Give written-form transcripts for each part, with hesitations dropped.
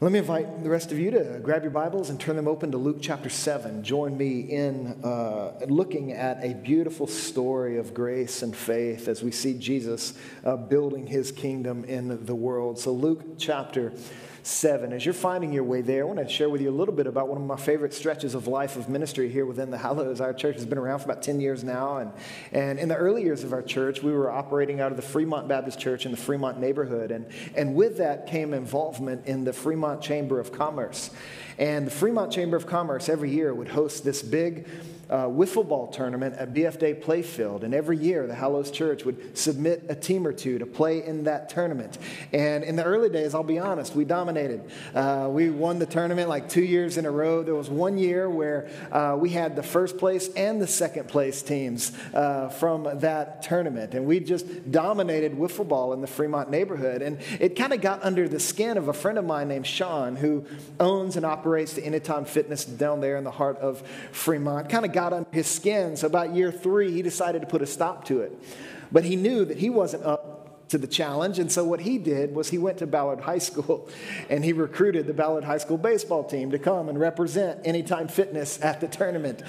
Let me invite the rest of you to grab your Bibles and turn them open to Luke chapter 7. Join me in looking at a beautiful story of grace and faith as we see Jesus building his kingdom in the world. So Luke chapter 7. As you're finding your way there, I want to share with you a little bit about one of my favorite stretches of life of ministry here within the Hallows. Our church has been around for about 10 years now, and in the early years of our church, we were operating out of the Fremont Baptist Church in the Fremont neighborhood, and with that came involvement in the Fremont Chamber of Commerce. And the Fremont Chamber of Commerce every year would host this big wiffle ball tournament at BF Day Playfield. And every year, the Hallows Church would submit a team or two to play in that tournament. And in the early days, I'll be honest, we dominated. We won the tournament like 2 years in a row. There was 1 year where we had the first place and the second place teams from that tournament. And we just dominated wiffle ball in the Fremont neighborhood. And it kind of got under the skin of a friend of mine named Sean, who owns and operates the Anytime Fitness down there in the heart of Fremont. Kind of got under his skin, so about year 3, he decided to put a stop to it. But he knew that he wasn't up to the challenge, and so what he did was he went to Ballard High School, and he recruited the Ballard High School baseball team to come and represent Anytime Fitness at the tournament.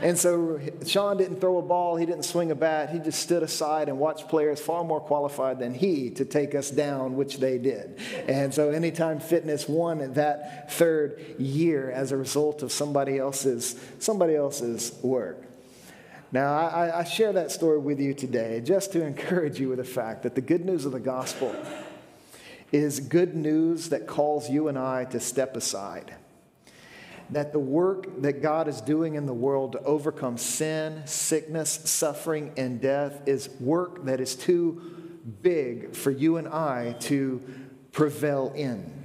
And so Sean didn't throw a ball, he didn't swing a bat, he just stood aside and watched players far more qualified than he to take us down, which they did. And so Anytime Fitness won that third year as a result of somebody else's work. Now, I share that story with you today just to encourage you with the fact that the good news of the gospel is good news that calls you and I to step aside. That the work that God is doing in the world to overcome sin, sickness, suffering, and death is work that is too big for you and I to prevail in.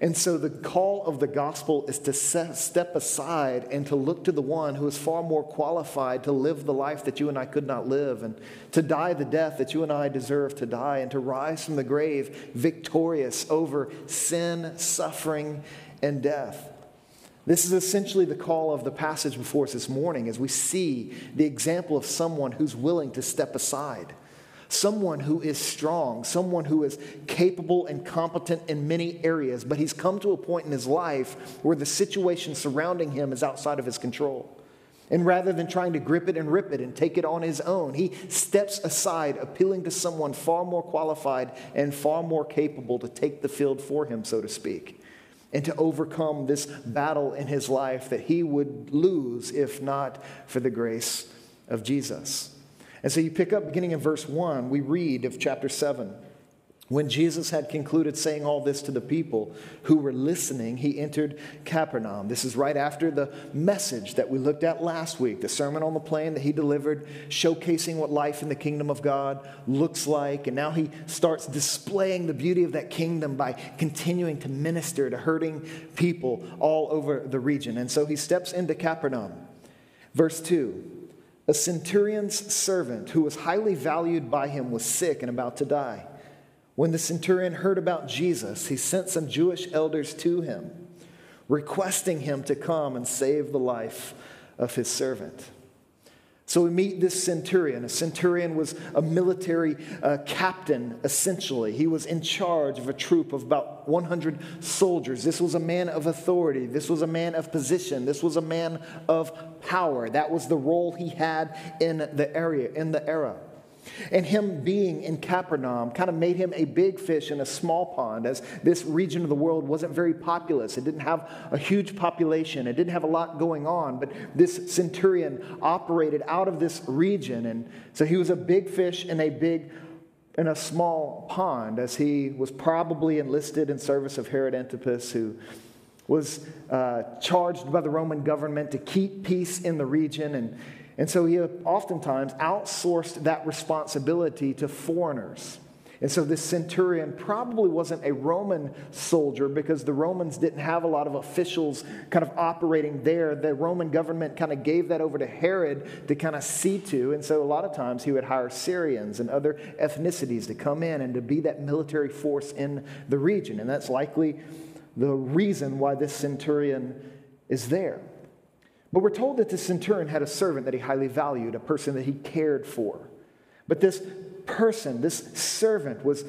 And so the call of the gospel is to step aside and to look to the one who is far more qualified to live the life that you and I could not live, and to die the death that you and I deserve to die, and to rise from the grave victorious over sin, suffering, and death. This is essentially the call of the passage before us this morning as we see the example of someone who's willing to step aside. Someone who is strong, someone who is capable and competent in many areas, but he's come to a point in his life where the situation surrounding him is outside of his control. And rather than trying to grip it and rip it and take it on his own, he steps aside, appealing to someone far more qualified and far more capable to take the field for him, so to speak, and to overcome this battle in his life that he would lose if not for the grace of Jesus. And so you pick up beginning in verse 1, we read of chapter 7. When Jesus had concluded saying all this to the people who were listening, he entered Capernaum. This is right after the message that we looked at last week, the Sermon on the Plain that he delivered, showcasing what life in the kingdom of God looks like. And now he starts displaying the beauty of that kingdom by continuing to minister to hurting people all over the region. And so he steps into Capernaum. Verse 2. A centurion's servant who was highly valued by him was sick and about to die. When the centurion heard about Jesus, he sent some Jewish elders to him, requesting him to come and save the life of his servant. So we meet this centurion. A centurion was a military captain, essentially. He was in charge of a troop of about 100 soldiers. This was a man of authority. This was a man of position. This was a man of power. That was the role he had in the area, in the era. And him being in Capernaum kind of made him a big fish in a small pond, as this region of the world wasn't very populous. It didn't have a huge population. It didn't have a lot going on, but this centurion operated out of this region, and so he was a big fish in a small pond, as he was probably enlisted in service of Herod Antipas, who was charged by the Roman government to keep peace in the region. And so he oftentimes outsourced that responsibility to foreigners. And so this centurion probably wasn't a Roman soldier, because the Romans didn't have a lot of officials kind of operating there. The Roman government kind of gave that over to Herod to kind of see to. And so a lot of times he would hire Syrians and other ethnicities to come in and to be that military force in the region. And that's likely the reason why this centurion is there. But we're told that the centurion had a servant that he highly valued, a person that he cared for. But this servant was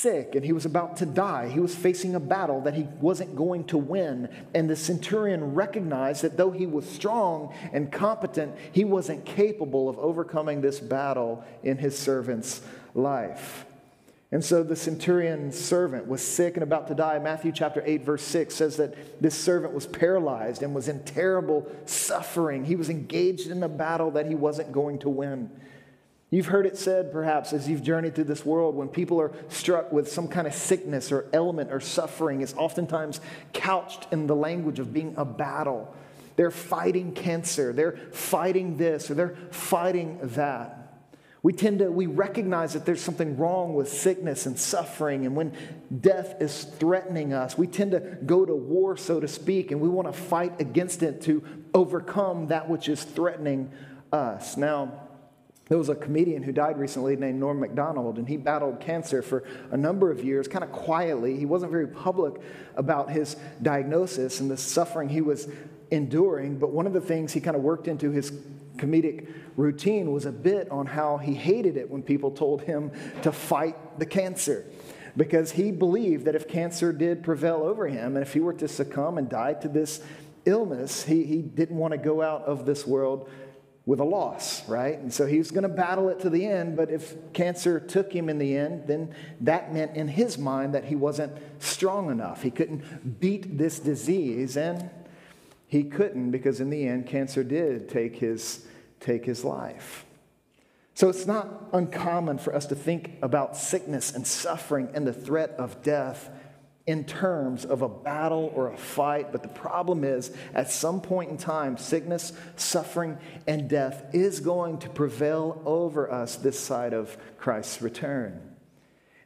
sick and he was about to die. He was facing a battle that he wasn't going to win. And the centurion recognized that though he was strong and competent, he wasn't capable of overcoming this battle in his servant's life. And so the centurion's servant was sick and about to die. Matthew chapter 8, verse 6 says that this servant was paralyzed and was in terrible suffering. He was engaged in a battle that he wasn't going to win. You've heard it said, perhaps, as you've journeyed through this world, when people are struck with some kind of sickness or ailment or suffering, it's oftentimes couched in the language of being a battle. They're fighting cancer. They're fighting this or they're fighting that. We recognize that there's something wrong with sickness and suffering, and when death is threatening us, we tend to go to war, so to speak, and we want to fight against it to overcome that which is threatening us. Now, there was a comedian who died recently named Norm MacDonald, and he battled cancer for a number of years, kind of quietly. He wasn't very public about his diagnosis and the suffering he was enduring, but one of the things he kind of worked into his comedic routine was a bit on how he hated it when people told him to fight the cancer, because he believed that if cancer did prevail over him and if he were to succumb and die to this illness, he didn't want to go out of this world with a loss, right? And so he was going to battle it to the end, but if cancer took him in the end, then that meant in his mind that he wasn't strong enough. He couldn't beat this disease, and he couldn't, because in the end, cancer did take his life. So it's not uncommon for us to think about sickness and suffering and the threat of death in terms of a battle or a fight. But the problem is, at some point in time, sickness, suffering, and death is going to prevail over us this side of Christ's return.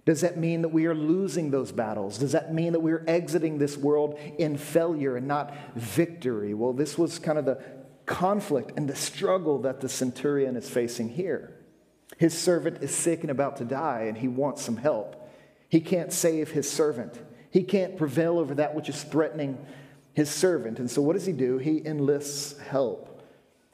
Does that mean that we are losing those battles? Does that mean that we are exiting this world in failure and not victory? Well, this was kind of the conflict and the struggle that the centurion is facing here. His servant is sick and about to die, and he wants some help. He can't save his servant. He can't prevail over that which is threatening his servant. And so what does he do? He enlists help.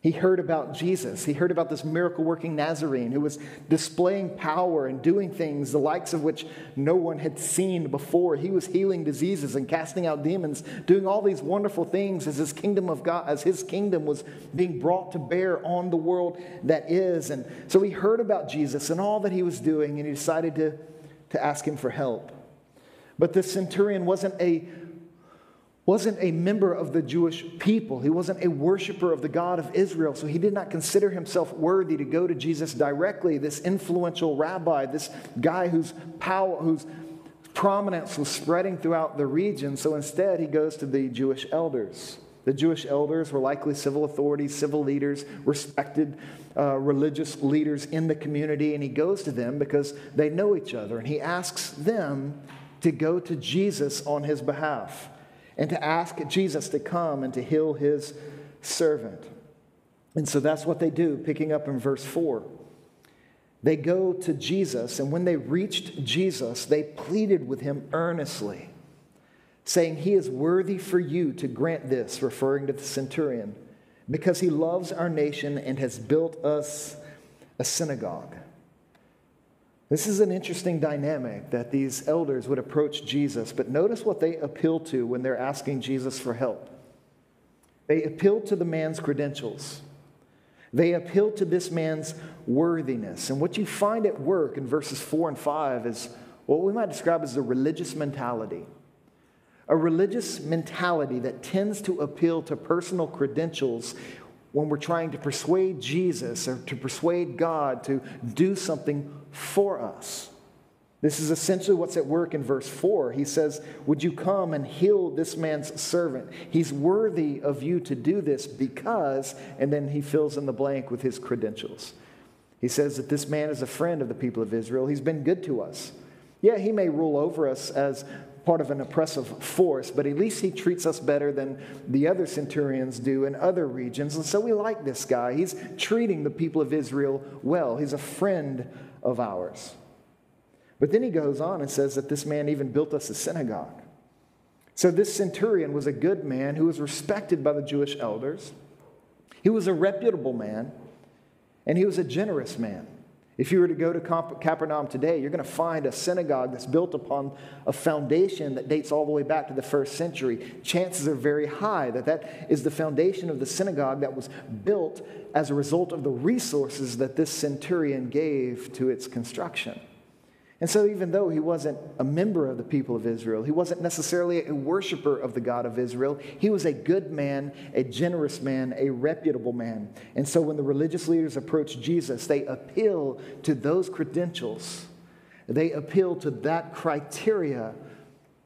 He heard about Jesus. He heard about this miracle-working Nazarene who was displaying power and doing things the likes of which no one had seen before. He was healing diseases and casting out demons, doing all these wonderful things as his kingdom was being brought to bear on the world that is. And so he heard about Jesus and all that he was doing, and he decided to ask him for help. But the centurion wasn't a member of the Jewish people. He wasn't a worshiper of the God of Israel, so he did not consider himself worthy to go to Jesus directly, this influential rabbi, this guy whose power, whose prominence was spreading throughout the region. So instead, he goes to the Jewish elders. The Jewish elders were likely civil authorities, civil leaders, respected religious leaders in the community, and he goes to them because they know each other, and he asks them to go to Jesus on his behalf, and to ask Jesus to come and to heal his servant. And so that's what they do, picking up in verse 4. They go to Jesus, and when they reached Jesus, they pleaded with him earnestly, saying, "He is worthy for you to grant this," referring to the centurion, "because he loves our nation and has built us a synagogue." This is an interesting dynamic that these elders would approach Jesus, but notice what they appeal to when they're asking Jesus for help. They appeal to the man's credentials. They appeal to this man's worthiness. And what you find at work in verses 4 and 5 is what we might describe as the religious mentality. A religious mentality that tends to appeal to personal credentials when we're trying to persuade Jesus or to persuade God to do something for us. This is essentially what's at work in verse 4. He says, "Would you come and heal this man's servant? He's worthy of you to do this because," and then he fills in the blank with his credentials. He says that this man is a friend of the people of Israel. He's been good to us. Yeah, he may rule over us as part of an oppressive force, but at least he treats us better than the other centurions do in other regions. And so we like this guy. He's treating the people of Israel well. He's a friend of ours. But then he goes on and says that this man even built us a synagogue. So this centurion was a good man who was respected by the Jewish elders. He was a reputable man, and he was a generous man. If you were to go to Capernaum today, you're going to find a synagogue that's built upon a foundation that dates all the way back to the 1st century. Chances are very high that that is the foundation of the synagogue that was built as a result of the resources that this centurion gave to its construction. And so even though he wasn't a member of the people of Israel, he wasn't necessarily a worshiper of the God of Israel, he was a good man, a generous man, a reputable man. And so when the religious leaders approach Jesus, they appeal to those credentials. They appeal to that criteria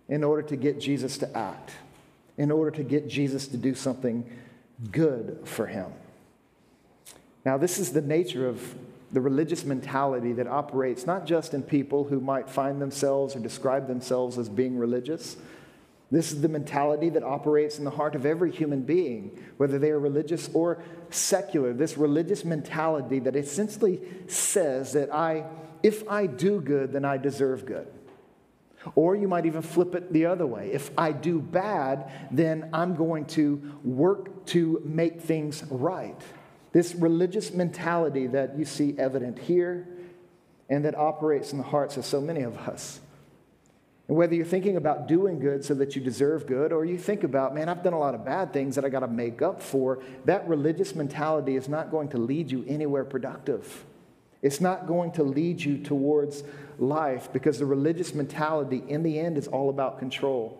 in order to get Jesus to act, in order to get Jesus to do something good for him. Now, this is the nature of the religious mentality that operates not just in people who might find themselves or describe themselves as being religious. This is the mentality that operates in the heart of every human being, whether they are religious or secular. This religious mentality that essentially says that if I do good, then I deserve good. Or you might even flip it the other way. If I do bad, then I'm going to work to make things right. This religious mentality that you see evident here and that operates in the hearts of so many of us. And whether you're thinking about doing good so that you deserve good, or you think about, man, I've done a lot of bad things that I got to make up for, that religious mentality is not going to lead you anywhere productive. It's not going to lead you towards life, because the religious mentality in the end is all about control.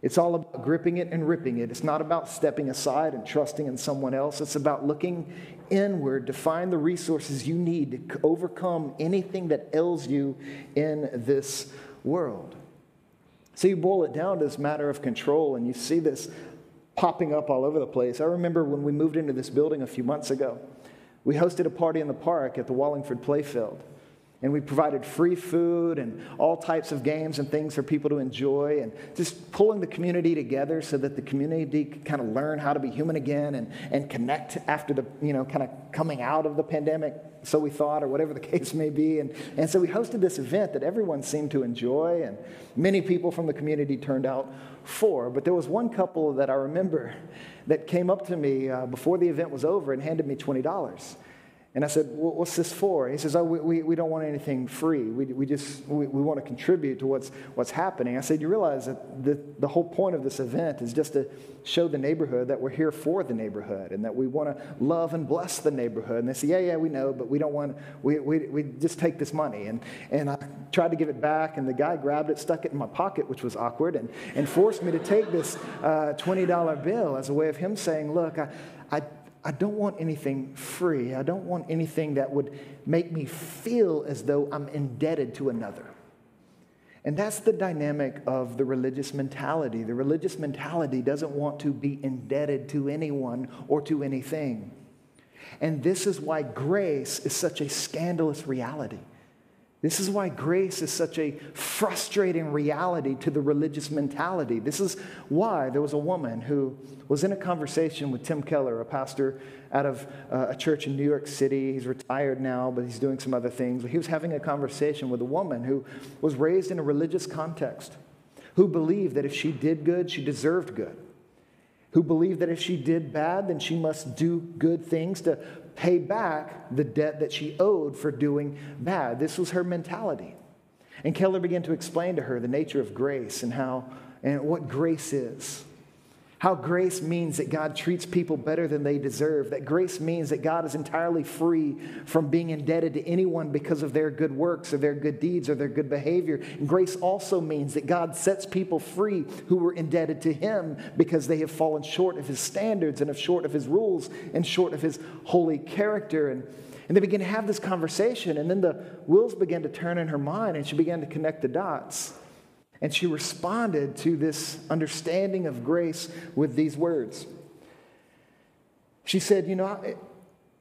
It's all about gripping it and ripping it. It's not about stepping aside and trusting in someone else. It's about looking inward to find the resources you need to overcome anything that ails you in this world. So you boil it down to this matter of control, and you see this popping up all over the place. I remember when we moved into this building a few months ago, we hosted a party in the park at the Wallingford Playfield. And we provided free food and all types of games and things for people to enjoy, and just pulling the community together so that the community could kind of learn how to be human again and connect after the, kind of coming out of the pandemic, so we thought, or whatever the case may be. And so we hosted this event that everyone seemed to enjoy, and many people from the community turned out for. But there was one couple that I remember that came up to me before the event was over and handed me $20. And I said, what's this for? He says, we don't want anything free. We want to contribute to what's happening. I said, you realize that the whole point of this event is just to show the neighborhood that we're here for the neighborhood and that we want to love and bless the neighborhood. And they said, yeah, we know, but we don't want, we just take this money. And I tried to give it back, and the guy grabbed it, stuck it in my pocket, which was awkward, and forced me to take this $20 bill as a way of him saying, look, I don't want anything free. I don't want anything that would make me feel as though I'm indebted to another. And that's the dynamic of the religious mentality. The religious mentality doesn't want to be indebted to anyone or to anything. And this is why grace is such a scandalous reality. This is why grace is such a frustrating reality to the religious mentality. This is why there was a woman who was in a conversation with Tim Keller, a pastor out of a church in New York City. He's retired now, but he's doing some other things. He was having a conversation with a woman who was raised in a religious context, who believed that if she did good, she deserved good, who believed that if she did bad, then she must do good things to pay back the debt that she owed for doing bad. This was her mentality. And Keller began to explain to her the nature of grace and what grace is. How grace means that God treats people better than they deserve. That grace means that God is entirely free from being indebted to anyone because of their good works or their good deeds or their good behavior. And grace also means that God sets people free who were indebted to him because they have fallen short of his standards and short of his rules and short of his holy character. And they began to have this conversation, and then the wheels began to turn in her mind, and she began to connect the dots. And she responded to this understanding of grace with these words. She said,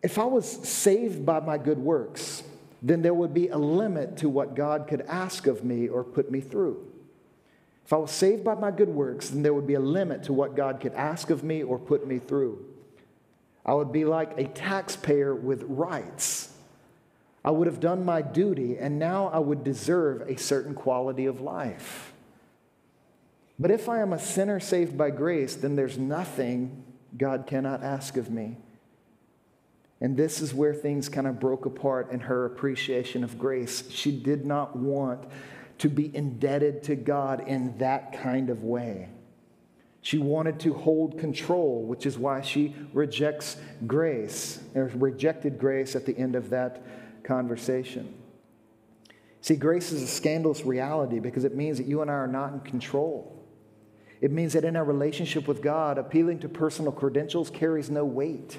if I was saved by my good works, then there would be a limit to what God could ask of me or put me through. If I was saved by my good works, then there would be a limit to what God could ask of me or put me through. I would be like a taxpayer with rights. I would have done my duty, and now I would deserve a certain quality of life. But if I am a sinner saved by grace, then there's nothing God cannot ask of me. And this is where things kind of broke apart in her appreciation of grace. She did not want to be indebted to God in that kind of way. She wanted to hold control, which is why she rejects grace, or rejected grace at the end of that conversation. See, grace is a scandalous reality because it means that you and I are not in control. It means that in our relationship with God, appealing to personal credentials carries no weight.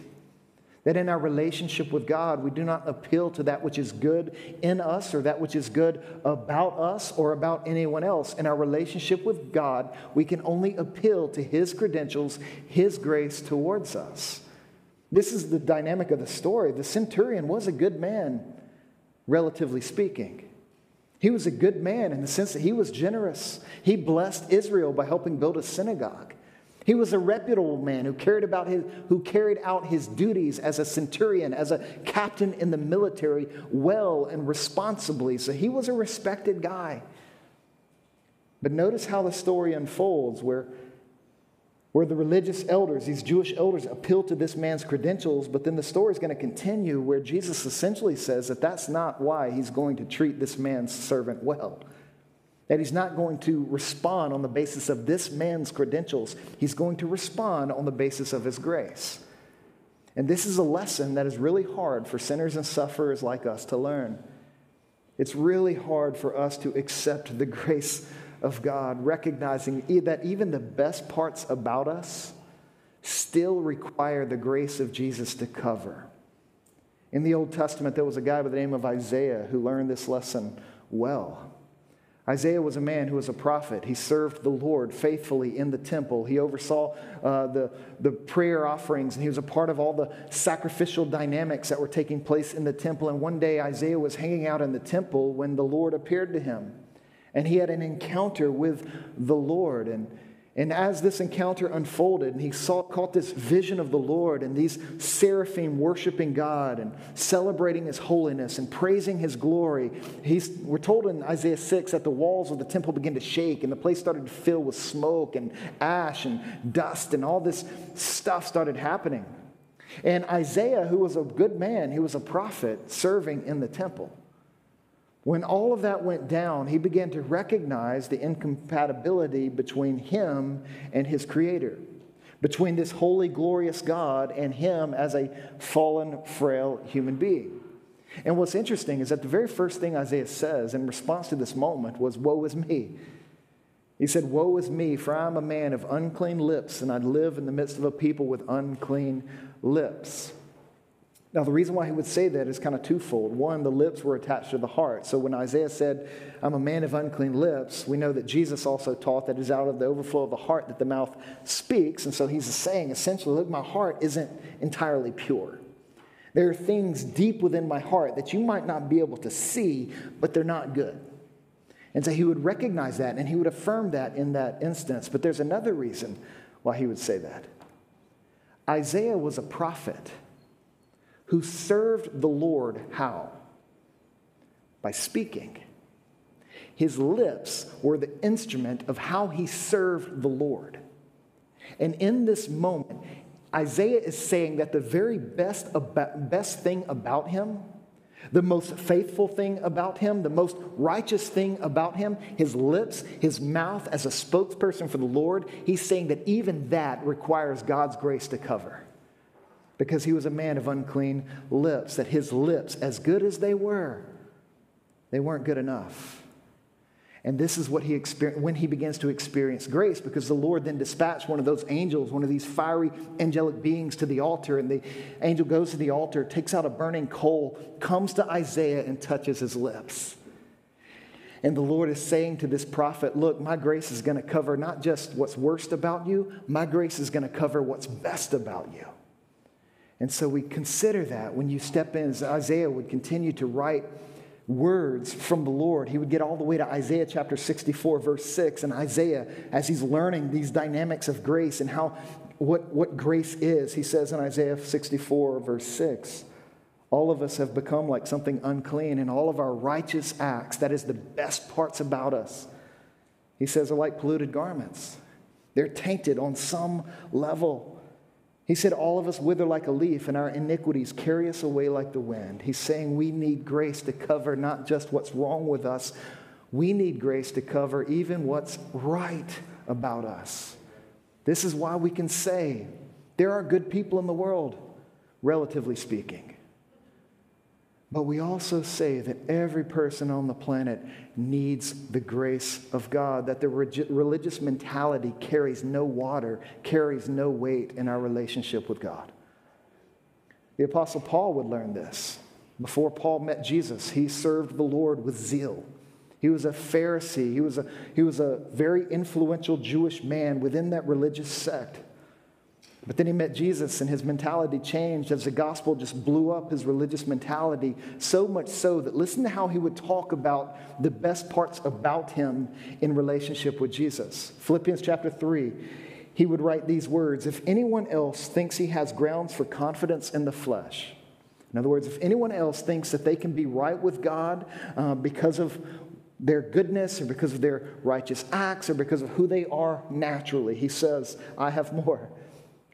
That in our relationship with God, we do not appeal to that which is good in us or that which is good about us or about anyone else. In our relationship with God, we can only appeal to His credentials, His grace towards us. This is the dynamic of the story. The centurion was a good man, relatively speaking. He was a good man in the sense that he was generous. He blessed Israel by helping build a synagogue. He was a reputable man who carried out his duties as a centurion, as a captain in the military, well and responsibly. So he was a respected guy. But notice how the story unfolds where the religious elders, these Jewish elders, appeal to this man's credentials, but then the story is going to continue where Jesus essentially says that that's not why he's going to treat this man's servant well. That he's not going to respond on the basis of this man's credentials. He's going to respond on the basis of His grace. And this is a lesson that is really hard for sinners and sufferers like us to learn. It's really hard for us to accept the grace of God, recognizing that even the best parts about us still require the grace of Jesus to cover. In the Old Testament, there was a guy by the name of Isaiah who learned this lesson well. Isaiah was a man who was a prophet. He served the Lord faithfully in the temple. He oversaw the prayer offerings, and he was a part of all the sacrificial dynamics that were taking place in the temple. And one day, Isaiah was hanging out in the temple when the Lord appeared to him, and he had an encounter with the Lord. And as this encounter unfolded, and he caught this vision of the Lord and these seraphim worshiping God and celebrating His holiness and praising His glory, we're told in Isaiah 6 that the walls of the temple began to shake and the place started to fill with smoke and ash and dust, and all this stuff started happening. And Isaiah, who was a good man, he was a prophet serving in the temple. When all of that went down, he began to recognize the incompatibility between him and his Creator, between this holy, glorious God and him as a fallen, frail human being. And what's interesting is that the very first thing Isaiah says in response to this moment was, "Woe is me." He said, "Woe is me, for I am a man of unclean lips, and I live in the midst of a people with unclean lips." Now, the reason why he would say that is kind of twofold. One, the lips were attached to the heart. So when Isaiah said, "I'm a man of unclean lips," we know that Jesus also taught that it's out of the overflow of the heart that the mouth speaks. And so he's saying, essentially, look, my heart isn't entirely pure. There are things deep within my heart that you might not be able to see, but they're not good. And so he would recognize that, and he would affirm that in that instance. But there's another reason why he would say that. Isaiah was a prophet who served the Lord how? By speaking. His lips were the instrument of how he served the Lord. And in this moment, Isaiah is saying that the very best thing about him, the most faithful thing about him, the most righteous thing about him, his lips, his mouth as a spokesperson for the Lord, he's saying that even that requires God's grace to cover. Because he was a man of unclean lips, that his lips, as good as they were, they weren't good enough. And this is what he experienced when he begins to experience grace, because the Lord then dispatched one of those angels, one of these fiery angelic beings, to the altar. And the angel goes to the altar, takes out a burning coal, comes to Isaiah and touches his lips. And the Lord is saying to this prophet, look, my grace is going to cover not just what's worst about you, my grace is going to cover what's best about you. And so we consider that when you step in, as Isaiah would continue to write words from the Lord. He would get all the way to Isaiah chapter 64, verse 6. And Isaiah, as he's learning these dynamics of grace and what grace is, he says in Isaiah 64, verse 6, all of us have become like something unclean, and all of our righteous acts, that is the best parts about us, he says, are like polluted garments. They're tainted on some level. He said, all of us wither like a leaf, and our iniquities carry us away like the wind. He's saying we need grace to cover not just what's wrong with us. We need grace to cover even what's right about us. This is why we can say there are good people in the world, relatively speaking. But we also say that every person on the planet needs the grace of God, that the religious mentality carries no water, carries no weight in our relationship with God. The Apostle Paul would learn this. Before Paul met Jesus, he served the Lord with zeal. He was a Pharisee. He was a very influential Jewish man within that religious sect. But then he met Jesus, and his mentality changed as the gospel just blew up his religious mentality, so much so that listen to how he would talk about the best parts about him in relationship with Jesus. Philippians chapter 3, he would write these words, if anyone else thinks he has grounds for confidence in the flesh, in other words, if anyone else thinks that they can be right with God because of their goodness or because of their righteous acts or because of who they are naturally, he says, I have more.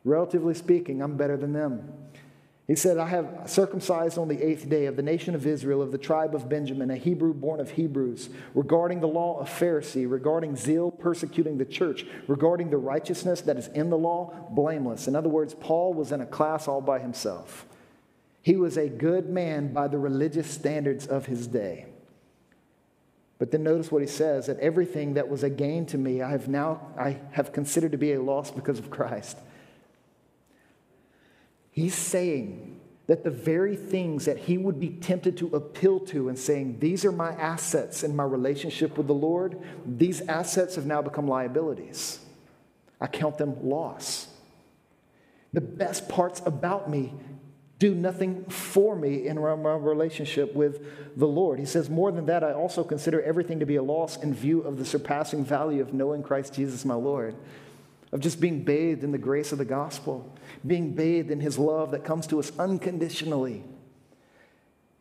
Relatively speaking, I'm better than them. He said, I have circumcised on the 8th day of the nation of Israel, of the tribe of Benjamin, a Hebrew born of Hebrews, regarding the law a Pharisee, regarding zeal persecuting the church, regarding the righteousness that is in the law, blameless. In other words, Paul was in a class all by himself. He was a good man by the religious standards of his day. But then notice what he says, that everything that was a gain to me, I have considered to be a loss because of Christ. He's saying that the very things that he would be tempted to appeal to and saying, these are my assets in my relationship with the Lord, these assets have now become liabilities. I count them loss. The best parts about me do nothing for me in my relationship with the Lord. He says, more than that, I also consider everything to be a loss in view of the surpassing value of knowing Christ Jesus my Lord. Of just being bathed in the grace of the gospel, being bathed in his love that comes to us unconditionally.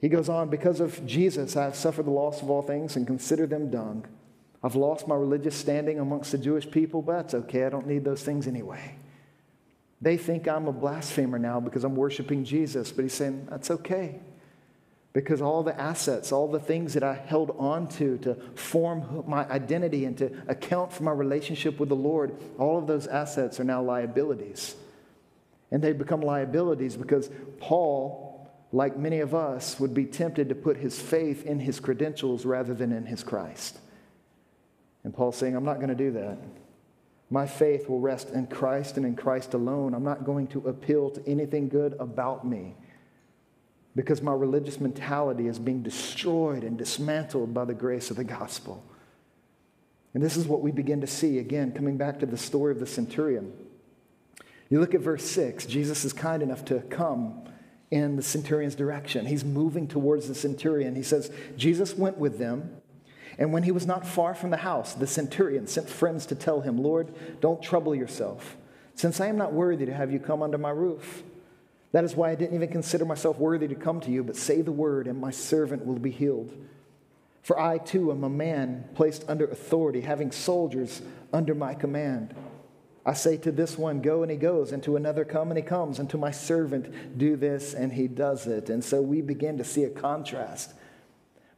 He goes on, because of Jesus, I have suffered the loss of all things and consider them dung. I've lost my religious standing amongst the Jewish people, but that's okay. I don't need those things anyway. They think I'm a blasphemer now because I'm worshiping Jesus, but he's saying, that's okay. Because all the assets, all the things that I held on to form my identity and to account for my relationship with the Lord, all of those assets are now liabilities. And they become liabilities because Paul, like many of us, would be tempted to put his faith in his credentials rather than in his Christ. And Paul's saying, I'm not going to do that. My faith will rest in Christ and in Christ alone. I'm not going to appeal to anything good about me. Because my religious mentality is being destroyed and dismantled by the grace of the gospel. And this is what we begin to see, again, coming back to the story of the centurion. You look at verse 6, Jesus is kind enough to come in the centurion's direction. He's moving towards the centurion. He says, Jesus went with them, and when he was not far from the house, the centurion sent friends to tell him, Lord, don't trouble yourself, since I am not worthy to have you come under my roof. That is why I didn't even consider myself worthy to come to you, but say the word, and my servant will be healed. For I too am a man placed under authority, having soldiers under my command. I say to this one, go, and he goes, and to another, come, and he comes, and to my servant, do this, and he does it. And so we begin to see a contrast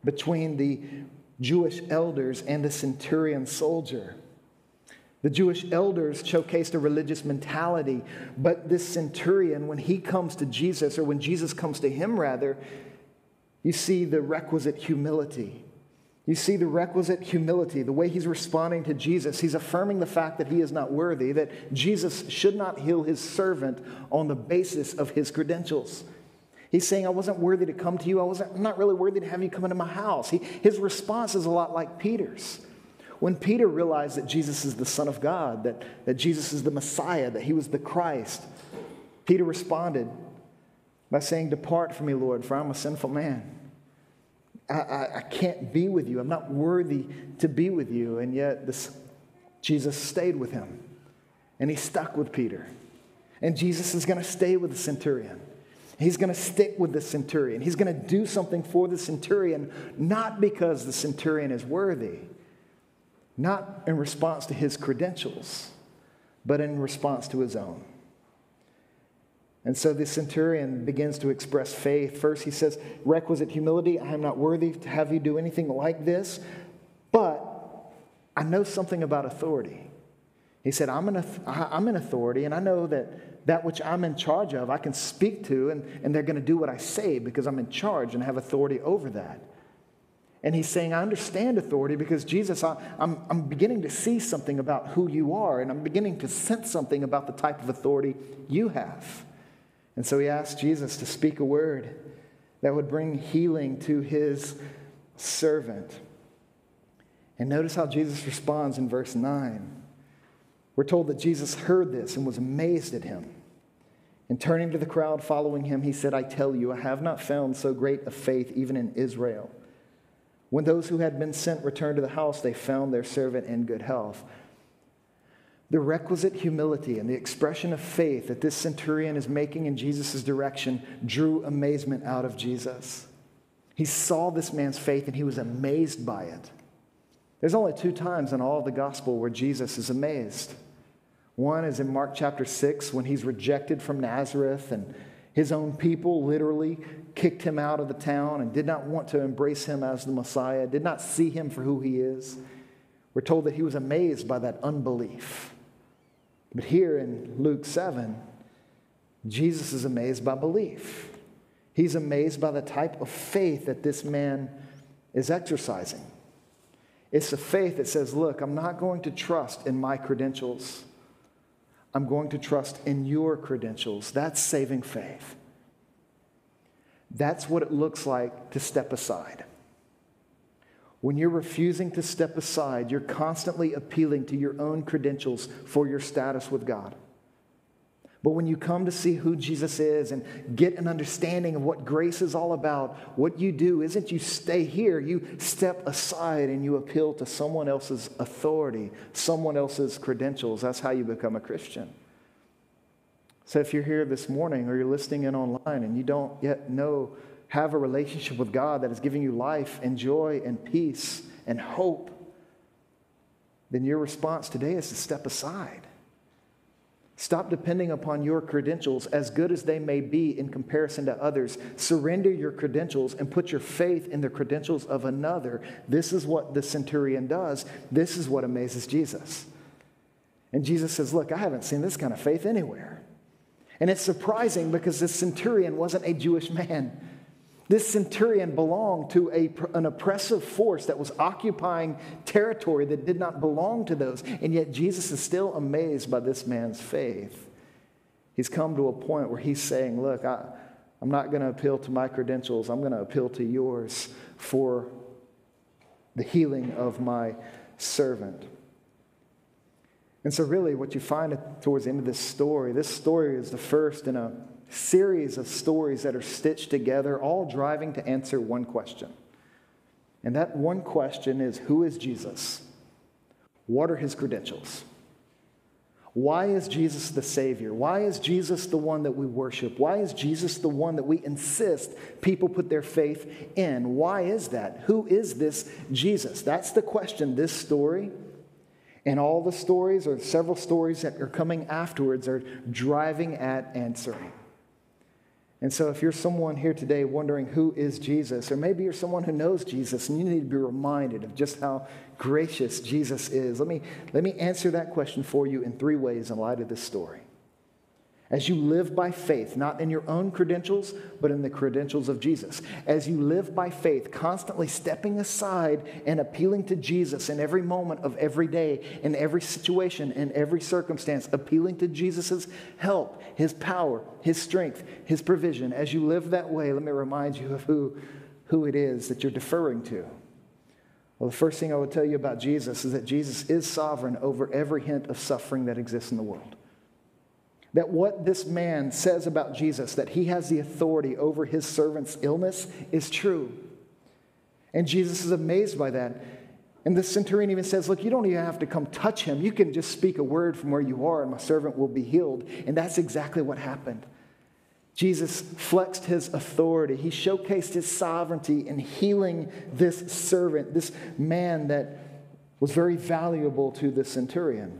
between the Jewish elders and the centurion soldier. The Jewish elders showcased a religious mentality, but this centurion, when he comes to Jesus, or when Jesus comes to him, rather, you see the requisite humility. You see the requisite humility, the way he's responding to Jesus. He's affirming the fact that he is not worthy, that Jesus should not heal his servant on the basis of his credentials. He's saying, I wasn't worthy to come to you. I'm not really worthy to have you come into my house. His response is a lot like Peter's. When Peter realized that Jesus is the Son of God, that Jesus is the Messiah, that he was the Christ, Peter responded by saying, depart from me, Lord, for I'm a sinful man. I can't be with you. I'm not worthy to be with you. And yet Jesus stayed with him, and he stuck with Peter. And Jesus is going to stay with the centurion. He's going to stick with the centurion. He's going to do something for the centurion, not because the centurion is worthy, not in response to his credentials, but in response to his own. And so the centurion begins to express faith. First, he says, requisite humility, I am not worthy to have you do anything like this, but I know something about authority. He said, I'm in authority, and I know that which I'm in charge of, I can speak to, and they're going to do what I say because I'm in charge and have authority over that. And he's saying, I understand authority because, Jesus, I'm beginning to see something about who you are, and I'm beginning to sense something about the type of authority you have. And so he asked Jesus to speak a word that would bring healing to his servant. And notice how Jesus responds in verse 9. We're told that Jesus heard this and was amazed at him. And turning to the crowd following him, he said, I tell you, I have not found so great a faith even in Israel. When those who had been sent returned to the house, they found their servant in good health. The requisite humility and the expression of faith that this centurion is making in Jesus' direction drew amazement out of Jesus. He saw this man's faith and he was amazed by it. There's only two times in all of the gospel where Jesus is amazed. One is in Mark chapter 6 when he's rejected from Nazareth and his own people literally kicked him out of the town and did not want to embrace him as the Messiah, did not see him for who he is. We're told that he was amazed by that unbelief. But here in Luke 7, Jesus is amazed by belief. He's amazed by the type of faith that this man is exercising. It's a faith that says, look, I'm not going to trust in my credentials. I'm going to trust in your credentials. That's saving faith. That's what it looks like to step aside. When you're refusing to step aside, you're constantly appealing to your own credentials for your status with God. But when you come to see who Jesus is and get an understanding of what grace is all about, what you do isn't you stay here, you step aside and you appeal to someone else's authority, someone else's credentials. That's how you become a Christian. So if you're here this morning or you're listening in online and you don't yet know, have a relationship with God that is giving you life and joy and peace and hope, then your response today is to step aside. Stop depending upon your credentials, as good as they may be in comparison to others. Surrender your credentials and put your faith in the credentials of another. This is what the centurion does. This is what amazes Jesus. And Jesus says, look, I haven't seen this kind of faith anywhere. And it's surprising because this centurion wasn't a Jewish man. This centurion belonged to an oppressive force that was occupying territory that did not belong to those. And yet Jesus is still amazed by this man's faith. He's come to a point where he's saying, look, I'm not going to appeal to my credentials. I'm going to appeal to yours for the healing of my servant. And so really what you find towards the end of this story is the first in a series of stories that are stitched together, all driving to answer one question. And that one question is, who is Jesus? What are his credentials? Why is Jesus the Savior? Why is Jesus the one that we worship? Why is Jesus the one that we insist people put their faith in? Why is that? Who is this Jesus? That's the question this story and all the stories or several stories that are coming afterwards are driving at answering. And so if you're someone here today wondering who is Jesus, or maybe you're someone who knows Jesus and you need to be reminded of just how gracious Jesus is, let me answer that question for you in three ways in light of this story. As you live by faith, not in your own credentials, but in the credentials of Jesus. As you live by faith, constantly stepping aside and appealing to Jesus in every moment of every day, in every situation, in every circumstance, appealing to Jesus' help, his power, his strength, his provision. As you live that way, let me remind you of who it is that you're deferring to. Well, the first thing I would tell you about Jesus is that Jesus is sovereign over every hint of suffering that exists in the world. That what this man says about Jesus, that he has the authority over his servant's illness, is true. And Jesus is amazed by that. And the centurion even says, look, you don't even have to come touch him. You can just speak a word from where you are and my servant will be healed. And that's exactly what happened. Jesus flexed his authority. He showcased his sovereignty in healing this servant, this man that was very valuable to the centurion.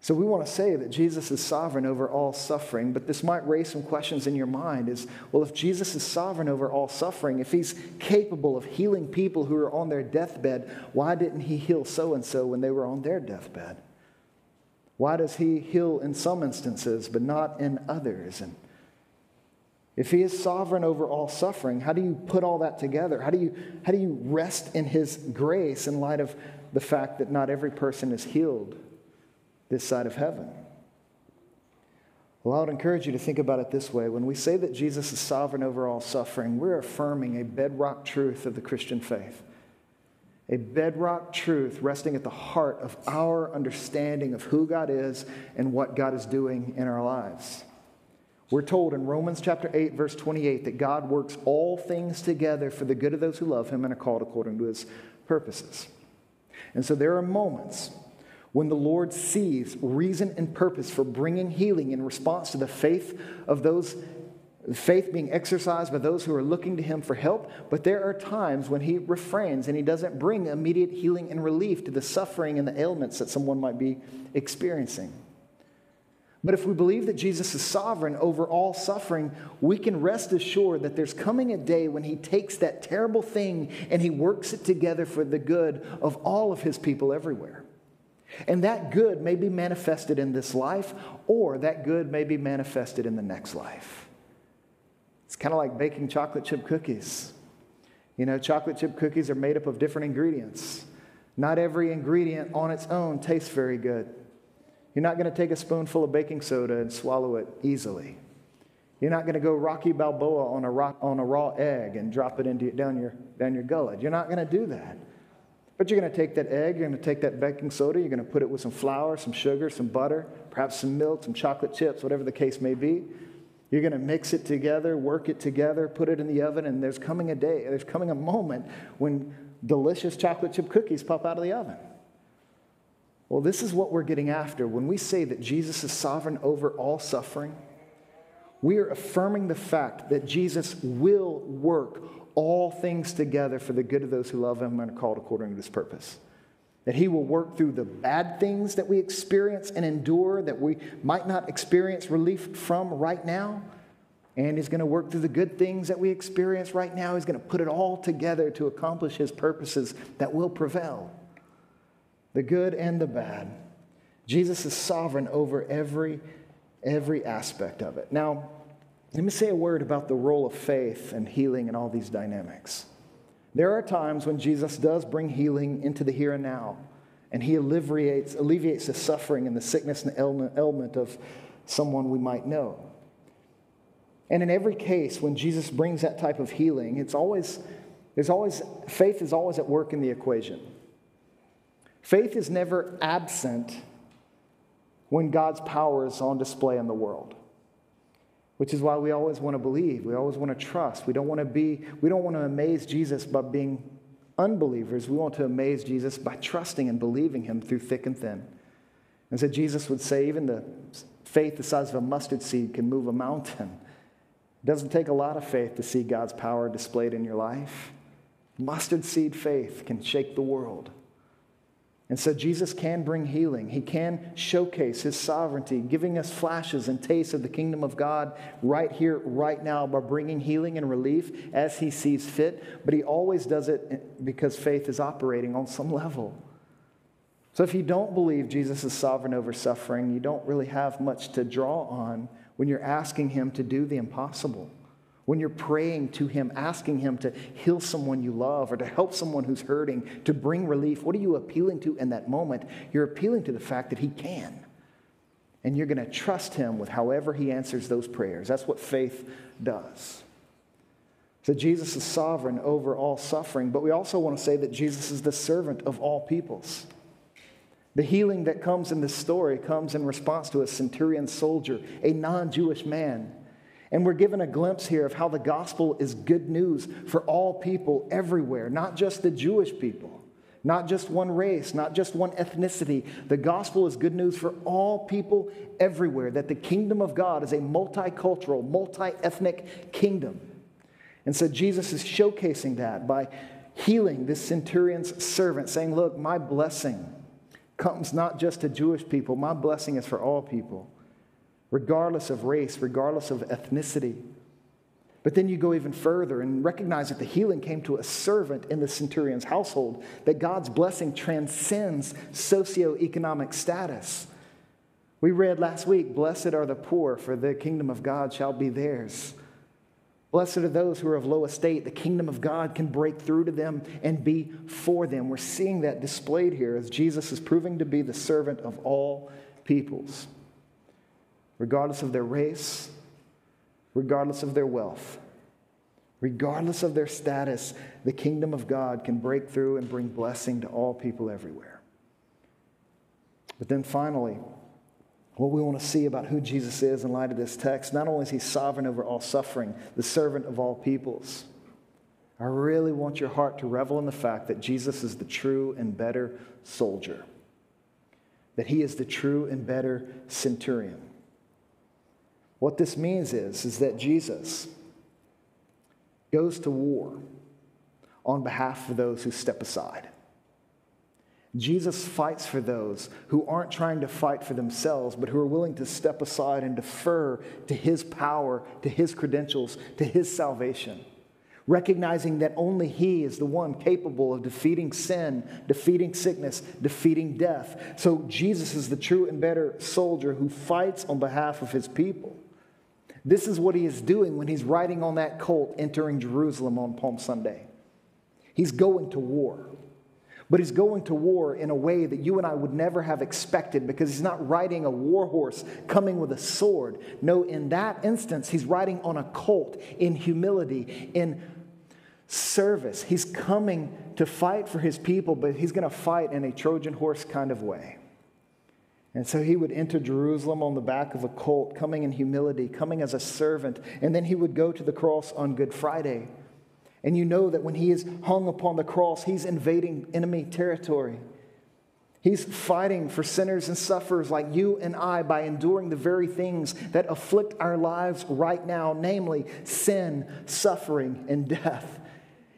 So we want to say that Jesus is sovereign over all suffering, but this might raise some questions in your mind is, well, if Jesus is sovereign over all suffering, if he's capable of healing people who are on their deathbed, why didn't he heal so-and-so when they were on their deathbed? Why does he heal in some instances but not in others? And if he is sovereign over all suffering, how do you put all that together? How do you rest in his grace in light of the fact that not every person is healed this side of heaven? Well, I would encourage you to think about it this way. When we say that Jesus is sovereign over all suffering, we're affirming a bedrock truth of the Christian faith, a bedrock truth resting at the heart of our understanding of who God is and what God is doing in our lives. We're told in Romans chapter 8, verse 28, that God works all things together for the good of those who love him and are called according to his purposes. And so there are moments when the Lord sees reason and purpose for bringing healing in response to the faith of those, faith being exercised by those who are looking to him for help, but there are times when he refrains and he doesn't bring immediate healing and relief to the suffering and the ailments that someone might be experiencing. But if we believe that Jesus is sovereign over all suffering, we can rest assured that there's coming a day when he takes that terrible thing and he works it together for the good of all of his people everywhere. And that good may be manifested in this life, or that good may be manifested in the next life. It's kind of like baking chocolate chip cookies. You know, chocolate chip cookies are made up of different ingredients. Not every ingredient on its own tastes very good. You're not going to take a spoonful of baking soda and swallow it easily. You're not going to go Rocky Balboa on a raw egg and drop it into down your gullet. You're not going to do that. But you're going to take that egg, you're going to take that baking soda, you're going to put it with some flour, some sugar, some butter, perhaps some milk, some chocolate chips, whatever the case may be. You're going to mix it together, work it together, put it in the oven, and there's coming a moment when delicious chocolate chip cookies pop out of the oven. Well, this is what we're getting after. When we say that Jesus is sovereign over all suffering, we are affirming the fact that Jesus will work all things together for the good of those who love him and are called according to his purpose. That he will work through the bad things that we experience and endure that we might not experience relief from right now. And he's going to work through the good things that we experience right now. He's going to put it all together to accomplish his purposes that will prevail. The good and the bad. Jesus is sovereign over every aspect of it. Now, let me say a word about the role of faith and healing and all these dynamics. There are times when Jesus does bring healing into the here and now, and he alleviates the suffering and the sickness and the ailment of someone we might know. And in every case, when Jesus brings that type of healing, faith is always at work in the equation. Faith is never absent when God's power is on display in the world, which is why we always want to believe. We always want to trust. We don't want to amaze Jesus by being unbelievers. We want to amaze Jesus by trusting and believing him through thick and thin. And so Jesus would say even the faith the size of a mustard seed can move a mountain. It doesn't take a lot of faith to see God's power displayed in your life. Mustard seed faith can shake the world. And so Jesus can bring healing. He can showcase his sovereignty, giving us flashes and tastes of the kingdom of God right here, right now, by bringing healing and relief as he sees fit. But he always does it because faith is operating on some level. So if you don't believe Jesus is sovereign over suffering, you don't really have much to draw on when you're asking him to do the impossible. When you're praying to him, asking him to heal someone you love or to help someone who's hurting, to bring relief, what are you appealing to in that moment? You're appealing to the fact that he can. And you're going to trust him with however he answers those prayers. That's what faith does. So Jesus is sovereign over all suffering, but we also want to say that Jesus is the servant of all peoples. The healing that comes in this story comes in response to a centurion soldier, a non-Jewish man. And we're given a glimpse here of how the gospel is good news for all people everywhere, not just the Jewish people, not just one race, not just one ethnicity. The gospel is good news for all people everywhere, that the kingdom of God is a multicultural, multi-ethnic kingdom. And so Jesus is showcasing that by healing this centurion's servant, saying, look, my blessing comes not just to Jewish people. My blessing is for all people, regardless of race, regardless of ethnicity. But then you go even further and recognize that the healing came to a servant in the centurion's household, that God's blessing transcends socioeconomic status. We read last week, blessed are the poor, for the kingdom of God shall be theirs. Blessed are those who are of low estate. The kingdom of God can break through to them and be for them. We're seeing that displayed here as Jesus is proving to be the servant of all peoples, regardless of their race, regardless of their wealth, regardless of their status. The kingdom of God can break through and bring blessing to all people everywhere. But then finally, what we want to see about who Jesus is in light of this text, not only is he sovereign over all suffering, the servant of all peoples, I really want your heart to revel in the fact that Jesus is the true and better soldier, that he is the true and better centurion. What this means is that Jesus goes to war on behalf of those who step aside. Jesus fights for those who aren't trying to fight for themselves, but who are willing to step aside and defer to his power, to his credentials, to his salvation, recognizing that only he is the one capable of defeating sin, defeating sickness, defeating death. So Jesus is the true and better soldier who fights on behalf of his people. This is what he is doing when he's riding on that colt entering Jerusalem on Palm Sunday. He's going to war. But he's going to war in a way that you and I would never have expected, because he's not riding a war horse coming with a sword. No, in that instance, he's riding on a colt in humility, in service. He's coming to fight for his people, but he's going to fight in a Trojan horse kind of way. And so he would enter Jerusalem on the back of a colt, coming in humility, coming as a servant, and then he would go to the cross on Good Friday. And you know that when he is hung upon the cross, he's invading enemy territory. He's fighting for sinners and sufferers like you and I by enduring the very things that afflict our lives right now, namely sin, suffering, and death.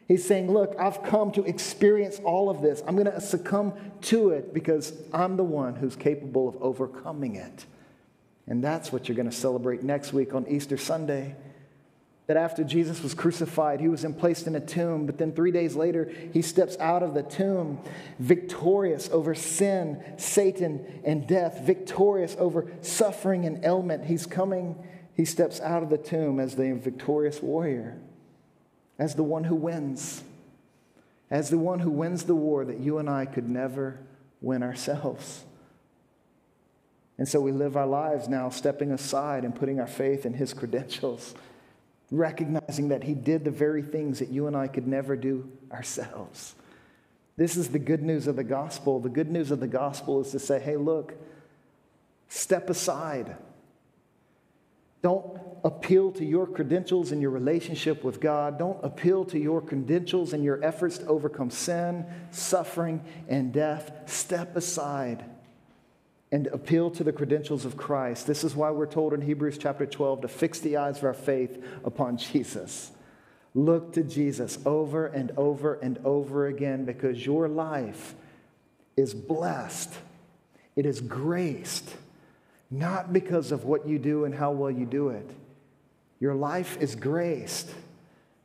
He's saying, look, I've come to experience all of this. I'm going to succumb to it because I'm the one who's capable of overcoming it. And that's what you're going to celebrate next week on Easter Sunday. That after Jesus was crucified, he was placed in a tomb, but then 3 days later, he steps out of the tomb victorious over sin, Satan, and death, victorious over suffering and ailment. He's coming, he steps out of the tomb as the victorious warrior, as the one who wins, as the one who wins the war that you and I could never win ourselves. And so we live our lives now stepping aside and putting our faith in his credentials, recognizing that he did the very things that you and I could never do ourselves. This is the good news of the gospel. The good news of the gospel is to say, hey, look, step aside. Don't appeal to your credentials and your relationship with God. Don't appeal to your credentials and your efforts to overcome sin, suffering, and death. Step aside and appeal to the credentials of Christ. This is why we're told in Hebrews chapter 12 to fix the eyes of our faith upon Jesus. Look to Jesus over and over and over again, because your life is blessed. It is graced, not because of what you do and how well you do it. Your life is graced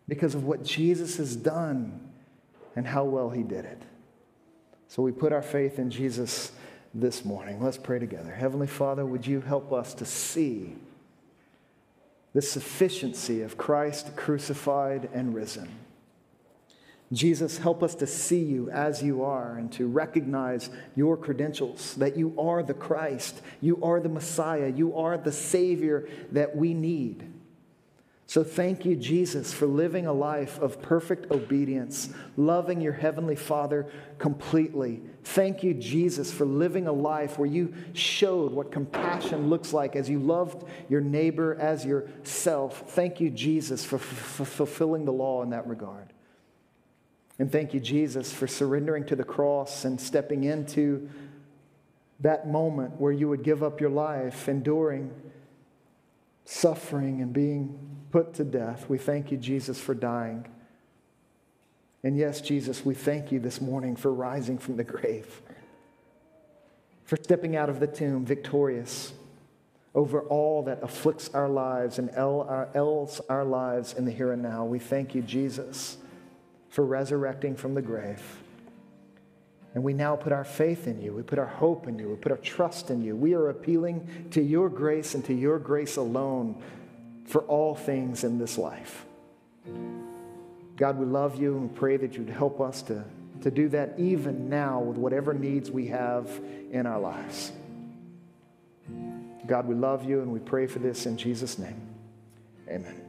because of what Jesus has done and how well he did it. So we put our faith in Jesus this morning. Let's pray together. Heavenly Father, would you help us to see the sufficiency of Christ crucified and risen? Jesus, help us to see you as you are and to recognize your credentials, that you are the Christ, you are the Messiah, you are the Savior that we need. So thank you, Jesus, for living a life of perfect obedience, loving your heavenly Father completely. Thank you, Jesus, for living a life where you showed what compassion looks like as you loved your neighbor as yourself. Thank you, Jesus, for fulfilling the law in that regard. And thank you, Jesus, for surrendering to the cross and stepping into that moment where you would give up your life, enduring suffering and being put to death. We thank you, Jesus, for dying. And yes, Jesus, we thank you this morning for rising from the grave. for stepping out of the tomb victorious over all that afflicts our lives and ails our lives in the here and now. We thank you, Jesus, for resurrecting from the grave. And we now put our faith in you. We put our hope in you. We put our trust in you. We are appealing to your grace and to your grace alone for all things in this life. God, we love you and pray that you'd help us to do that even now with whatever needs we have in our lives. God, we love you and we pray for this in Jesus' name. Amen.